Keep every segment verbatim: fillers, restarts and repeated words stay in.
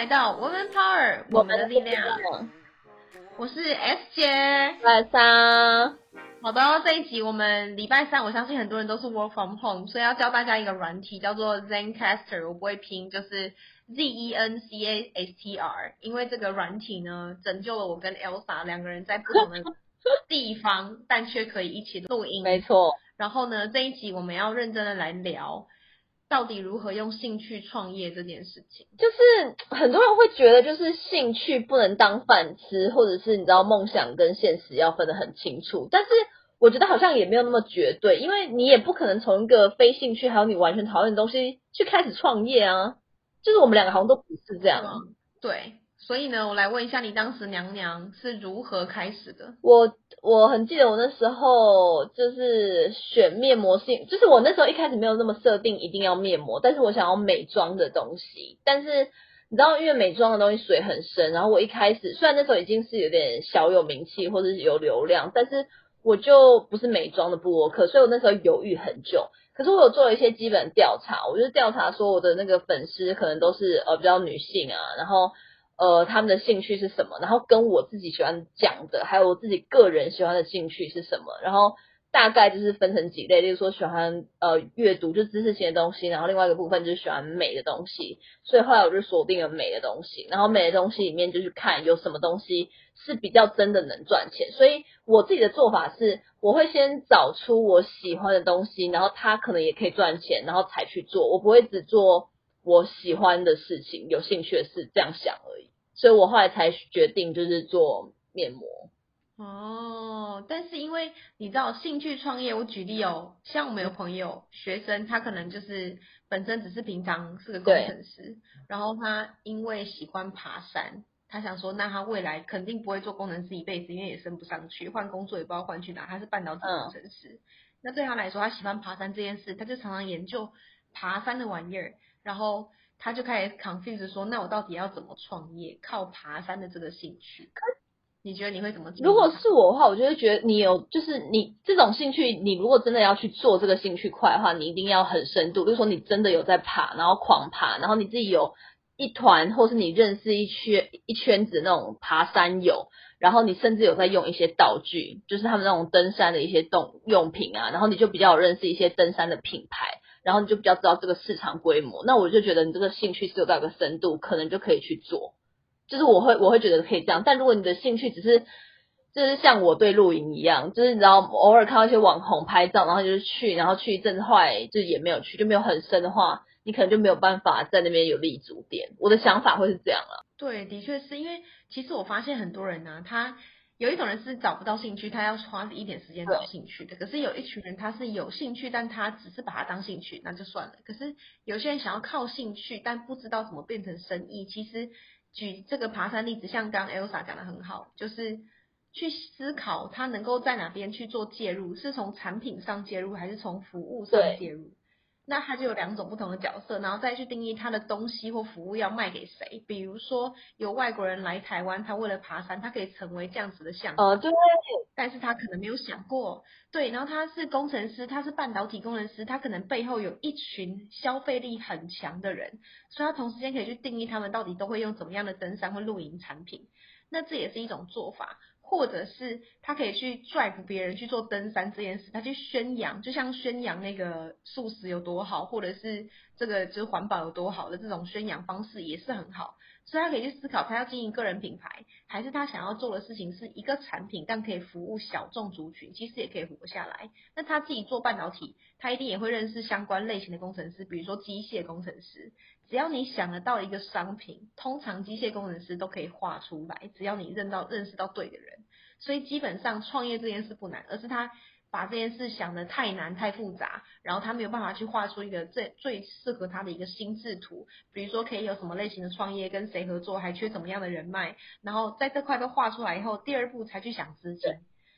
来到 Woman Power， 我们的力量。我是 S 姐，拜三。好的，这一集我们礼拜三，我相信很多人都是 work from home， 所以要教大家一个软体叫做 Zencastr， 我不会拼，就是 Z E N C A S T R， 因为这个软体呢，拯救了我跟 Elsa 两个人在不同的地方，但却可以一起录音。没错。然后呢，这一集我们要认真的来聊。到底如何用兴趣创业这件事情，就是很多人会觉得就是兴趣不能当饭吃，或者是你知道梦想跟现实要分得很清楚，但是我觉得好像也没有那么绝对，因为你也不可能从一个非兴趣还有你完全讨厌的东西去开始创业啊，就是我们两个好像都不是这样啊。对，所以呢我来问一下你当时娘娘是如何开始的。我我很记得我那时候就是选面膜，性就是我那时候一开始没有那么设定一定要面膜，但是我想要美妆的东西，但是你知道因为美妆的东西水很深，然后我一开始虽然那时候已经是有点小有名气或者是有流量，但是我就不是美妆的部落客，所以我那时候犹豫很久，可是我有做了一些基本调查，我就是调查说我的那个粉丝可能都是呃比较女性啊，然后呃，他们的兴趣是什么，然后跟我自己喜欢讲的还有我自己个人喜欢的兴趣是什么，然后大概就是分成几类，例如说喜欢呃阅读就知识型的东西，然后另外一个部分就是喜欢美的东西，所以后来我就锁定了美的东西，然后美的东西里面就去看有什么东西是比较真的能赚钱，所以我自己的做法是我会先找出我喜欢的东西，然后它可能也可以赚钱，然后才去做，我不会只做我喜欢的事情有兴趣的事这样想而已，所以我后来才决定就是做面膜。哦，但是因为你知道兴趣创业，我举例哦，像我们有朋友学生，他可能就是本身只是平常是个工程师，然后他因为喜欢爬山，他想说那他未来肯定不会做工程师一辈子，因为也升不上去，换工作也不知道换去哪，他是半导体工程师、嗯、那对他来说他喜欢爬山这件事，他就常常研究爬山的玩意儿，然后他就开始 confuse 说那我到底要怎么创业，靠爬山的这个兴趣。你觉得你会怎么做？如果是我的话，我就会觉得你有就是你这种兴趣，你如果真的要去做这个兴趣块的话，你一定要很深度，比如说你真的有在爬，然后狂爬，然后你自己有一团或是你认识一圈一圈子那种爬山友，然后你甚至有在用一些道具，就是他们那种登山的一些用品啊，然后你就比较有认识一些登山的品牌，然后你就比较知道这个市场规模，那我就觉得你这个兴趣是有到一个深度，可能就可以去做，就是我会我会觉得可以这样。但如果你的兴趣只是就是像我对露营一样，就是你知道偶尔看到一些网红拍照，然后就是去，然后去一阵后来就也没有去，就没有很深的话，你可能就没有办法在那边有立足点，我的想法会是这样啦、啊、对，的确是因为其实我发现很多人啊，他有一种人是找不到兴趣，他要花一点时间找兴趣的，可是有一群人他是有兴趣，但他只是把它当兴趣那就算了，可是有些人想要靠兴趣但不知道怎么变成生意。其实举这个爬山例子，像刚 Elsa 讲的很好，就是去思考他能够在哪边去做介入，是从产品上介入还是从服务上介入，那他就有两种不同的角色，然后再去定义他的东西或服务要卖给谁。比如说有外国人来台湾，他为了爬山，他可以成为这样子的项目、哦、对，但是他可能没有想过，对，然后他是工程师，他是半导体工程师，他可能背后有一群消费力很强的人，所以他同时间可以去定义他们到底都会用怎么样的登山或露营产品，那这也是一种做法。或者是他可以去 drive 别人去做登山这件事，他去宣扬，就像宣扬那个素食有多好，或者是这个就是环保有多好的这种宣扬方式也是很好，所以他可以去思考他要经营个人品牌，还是他想要做的事情是一个产品但可以服务小众族群，其实也可以活下来。那他自己做半导体，他一定也会认识相关类型的工程师，比如说机械工程师，只要你想得到一个商品，通常机械工程师都可以画出来，只要你认到认识到对的人。所以基本上创业这件事不难，而是他把这件事想得太难太复杂，然后他没有办法去画出一个最最适合他的一个心智图，比如说可以有什么类型的创业，跟谁合作，还缺怎么样的人脉，然后在这块都画出来以后，第二步才去想资金。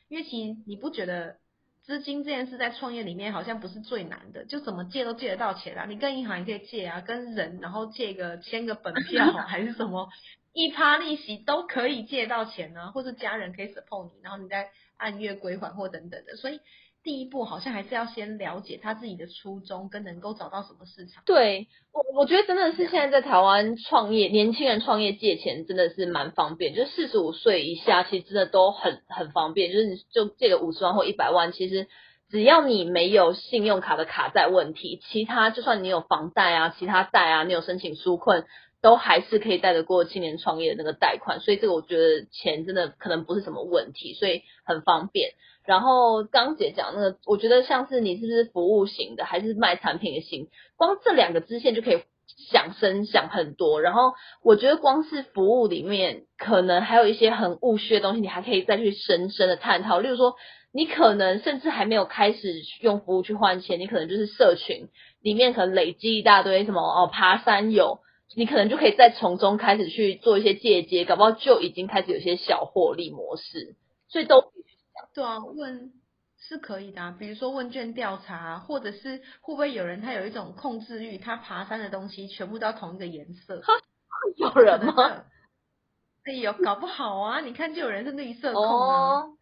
因为其实你不觉得资金这件事在创业里面好像不是最难的，就怎么借都借得到钱啊，你跟银行也可以借啊，跟人然后借个签个本票还是什么一趴利息都可以借到钱啊，或是家人可以 support 你，然后你再按月归还或等等的，所以第一步好像还是要先了解他自己的初衷跟能够找到什么市场。对，我我觉得真的是现在在台湾创业，年轻人创业借钱真的是蛮方便，就是四十五岁以下其实真的都很很方便，就是你就借个五十万或一百万，其实只要你没有信用卡的卡债问题，其他就算你有房贷啊，其他贷啊，你有申请纾困，都还是可以贷得过青年创业的那个贷款，所以这个我觉得钱真的可能不是什么问题，所以很方便。然后刚姐讲那个，我觉得像是你是不是服务型的还是卖产品的型，光这两个支线就可以想深想很多。然后我觉得光是服务里面可能还有一些很务虚的东西，你还可以再去深深的探讨，例如说你可能甚至还没有开始用服务去换钱，你可能就是社群里面可能累积一大堆什么哦爬山友，你可能就可以再从中开始去做一些借接，搞不好就已经开始有些小获利模式，所以都对啊，问是可以的啊，比如说问卷调查，或者是会不会有人他有一种控制欲，他爬山的东西全部都要同一个颜色，有人吗？哎呦，搞不好啊，你看就有人是绿色控啊，哦、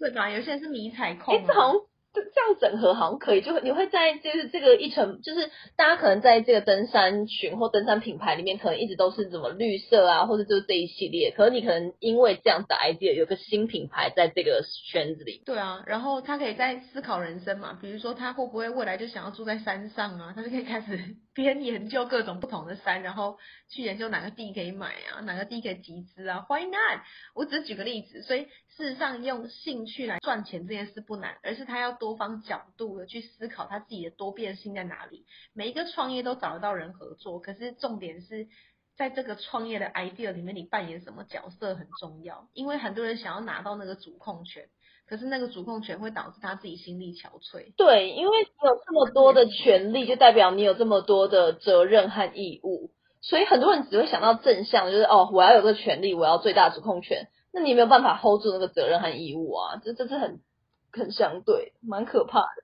对吧？有些人是迷彩控、啊，哎，这好像这样整合好像可以，就你会在就是这个一层，就是大家可能在这个登山群或登山品牌里面，可能一直都是什么绿色啊，或者就是这一系列，可是你可能因为这样子的 idea 有个新品牌在这个圈子里。对啊，然后他可以在思考人生嘛，比如说他会不会未来就想要住在山上啊，他就可以开始边研究各种不同的山，然后去研究哪个地可以买啊，哪个地可以集资啊 Why not？ 我只举个例子，所以事实上用兴趣来赚钱这件事不难，而是他要多方角度的去思考他自己的多变性在哪里。每一个创业都找得到人合作，可是重点是在这个创业的 idea 里面你扮演什么角色很重要，因为很多人想要拿到那个主控权，可是那个主控权会导致他自己心力憔悴。对，因为你有这么多的权利就代表你有这么多的责任和义务，所以很多人只会想到正向，就是哦我要有个权利，我要最大主控权，那你没有办法 hold 住那个责任和义务啊，这这是很很相对，蛮可怕的。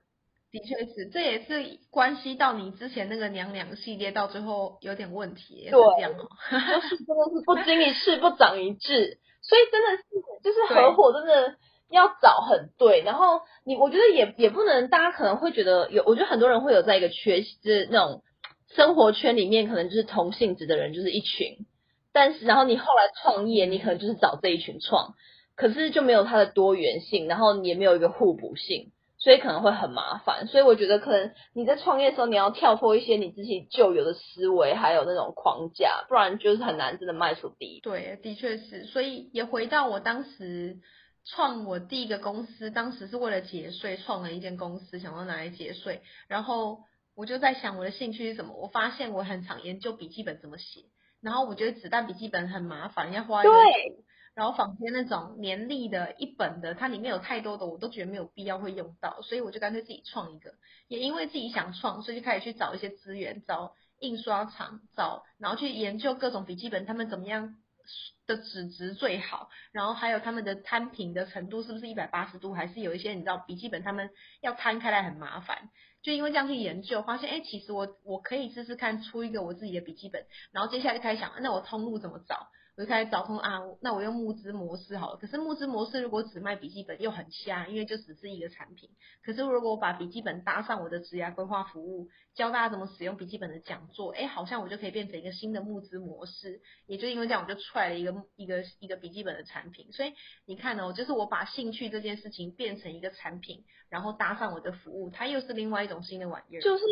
的确是，这也是关系到你之前那个娘娘系列到最后有点问题。对，是这样哦，就是真的是不经一事不长一智，所以真的是就是合伙真的要找很对。然后你我觉得也也不能，大家可能会觉得有，我觉得很多人会有在一个缺就是那种生活圈里面可能就是同性质的人就是一群，但是然后你后来创业你可能就是找这一群创，可是就没有它的多元性，然后你也没有一个互补性，所以可能会很麻烦。所以我觉得可能你在创业的时候你要跳脱一些你自己旧有的思维还有那种框架，不然就是很难真的迈出第一步。对，的确是。所以也回到我当时创我第一个公司，当时是为了节税创了一间公司，想要拿来节税，然后我就在想我的兴趣是什么，我发现我很常研究笔记本怎么写，然后我觉得子弹笔记本很麻烦，要花一个对，然后坊间那种年历的一本的它里面有太多的我都觉得没有必要会用到，所以我就干脆自己创一个。也因为自己想创，所以就开始去找一些资源，找印刷厂，找然后去研究各种笔记本他们怎么样的纸质最好，然后还有他们的摊平的程度是不是一百八十度，还是有一些你知道笔记本他们要摊开来很麻烦，就因为这样去研究发现哎，其实我我可以试试看出一个我自己的笔记本。然后接下来就开始想那我通路怎么找，我就开始找通啊，那我用募资模式好了。可是募资模式如果只卖笔记本又很瞎，因为就只是一个产品。可是如果我把笔记本搭上我的职涯规划服务，教大家怎么使用笔记本的讲座，哎，好像我就可以变成一个新的募资模式。也就因为这样，我就出来了一个一个一个笔记本的产品。所以你看哦，就是我把兴趣这件事情变成一个产品，然后搭上我的服务，它又是另外一种新的玩意儿。就是，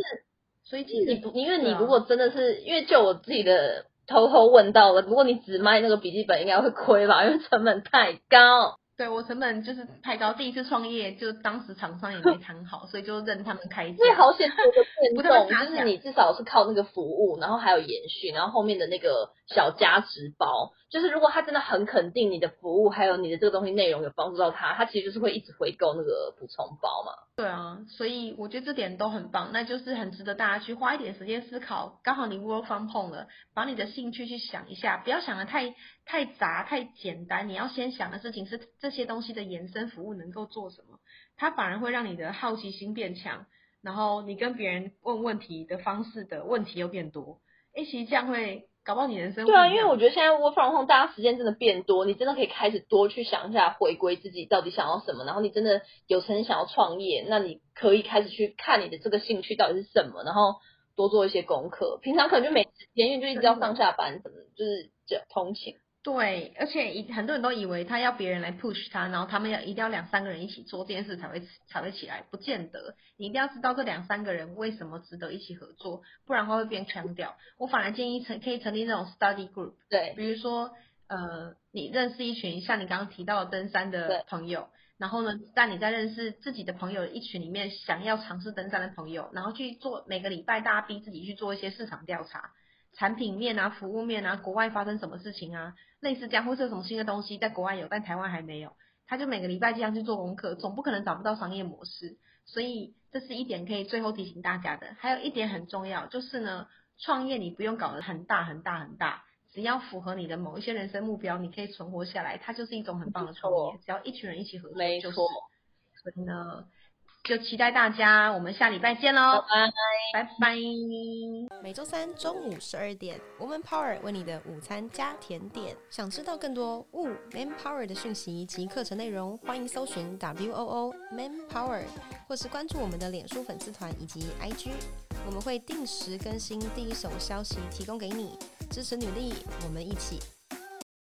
所以其实你因为你如果真的是、啊、因为就我自己的。偷偷问到了，如果你只卖那个笔记本应该会亏吧，因为成本太高。对，我成本就是太高，第一次创业就当时厂商也没谈好，所以就任他们开价。所以好险做个变动，就是你至少是靠那个服务，然后还有延续，然后后面的那个小加值包，就是如果他真的很肯定你的服务还有你的这个东西内容有帮助到他，他其实就是会一直回购那个补充包嘛。对啊，所以我觉得这点都很棒，那就是很值得大家去花一点时间思考。刚好你 work from home 了，把你的兴趣去想一下，不要想的太太杂太简单，你要先想的事情是这些东西的延伸服务能够做什么，它反而会让你的好奇心变强，然后你跟别人问问题的方式的问题又变多，诶，其实这样会搞不好你人生。对啊，因为我觉得现在 work from home 大家时间真的变多，你真的可以开始多去想一下回归自己到底想要什么，然后你真的有曾经想要创业，那你可以开始去看你的这个兴趣到底是什么，然后多做一些功课，平常可能就没时间，因为就一直要上下班什么，就是通勤。对，而且很多人都以为他要别人来 push 他，然后他们要一定要两三个人一起做这件事才会才会起来，不见得。你一定要知道这两三个人为什么值得一起合作，不然的话会变腔调。我反而建议成可以成立那种 study group， 对，比如说呃，你认识一群像你刚刚提到的登山的朋友，然后呢，但你在认识自己的朋友一群里面想要尝试登山的朋友，然后去做每个礼拜大家逼自己去做一些市场调查。产品面啊，服务面啊，国外发生什么事情啊，类似这样，或是有什么新的东西在国外有但台湾还没有，他就每个礼拜这样去做功课，总不可能找不到商业模式。所以这是一点可以最后提醒大家的。还有一点很重要，就是呢，创业你不用搞得很大很大很大，只要符合你的某一些人生目标，你可以存活下来，它就是一种很棒的创业，只要一群人一起合作就是。没错。所以呢，就期待大家，我们下礼拜见咯，拜拜。每周三中午十二点 Woman Power 为你的午餐加甜点。想知道更多 Woman Power 的讯息及课程内容，欢迎搜寻 W O O Man Power 或是关注我们的脸书粉丝团以及 I G， 我们会定时更新第一手消息提供给你，支持女力，我们一起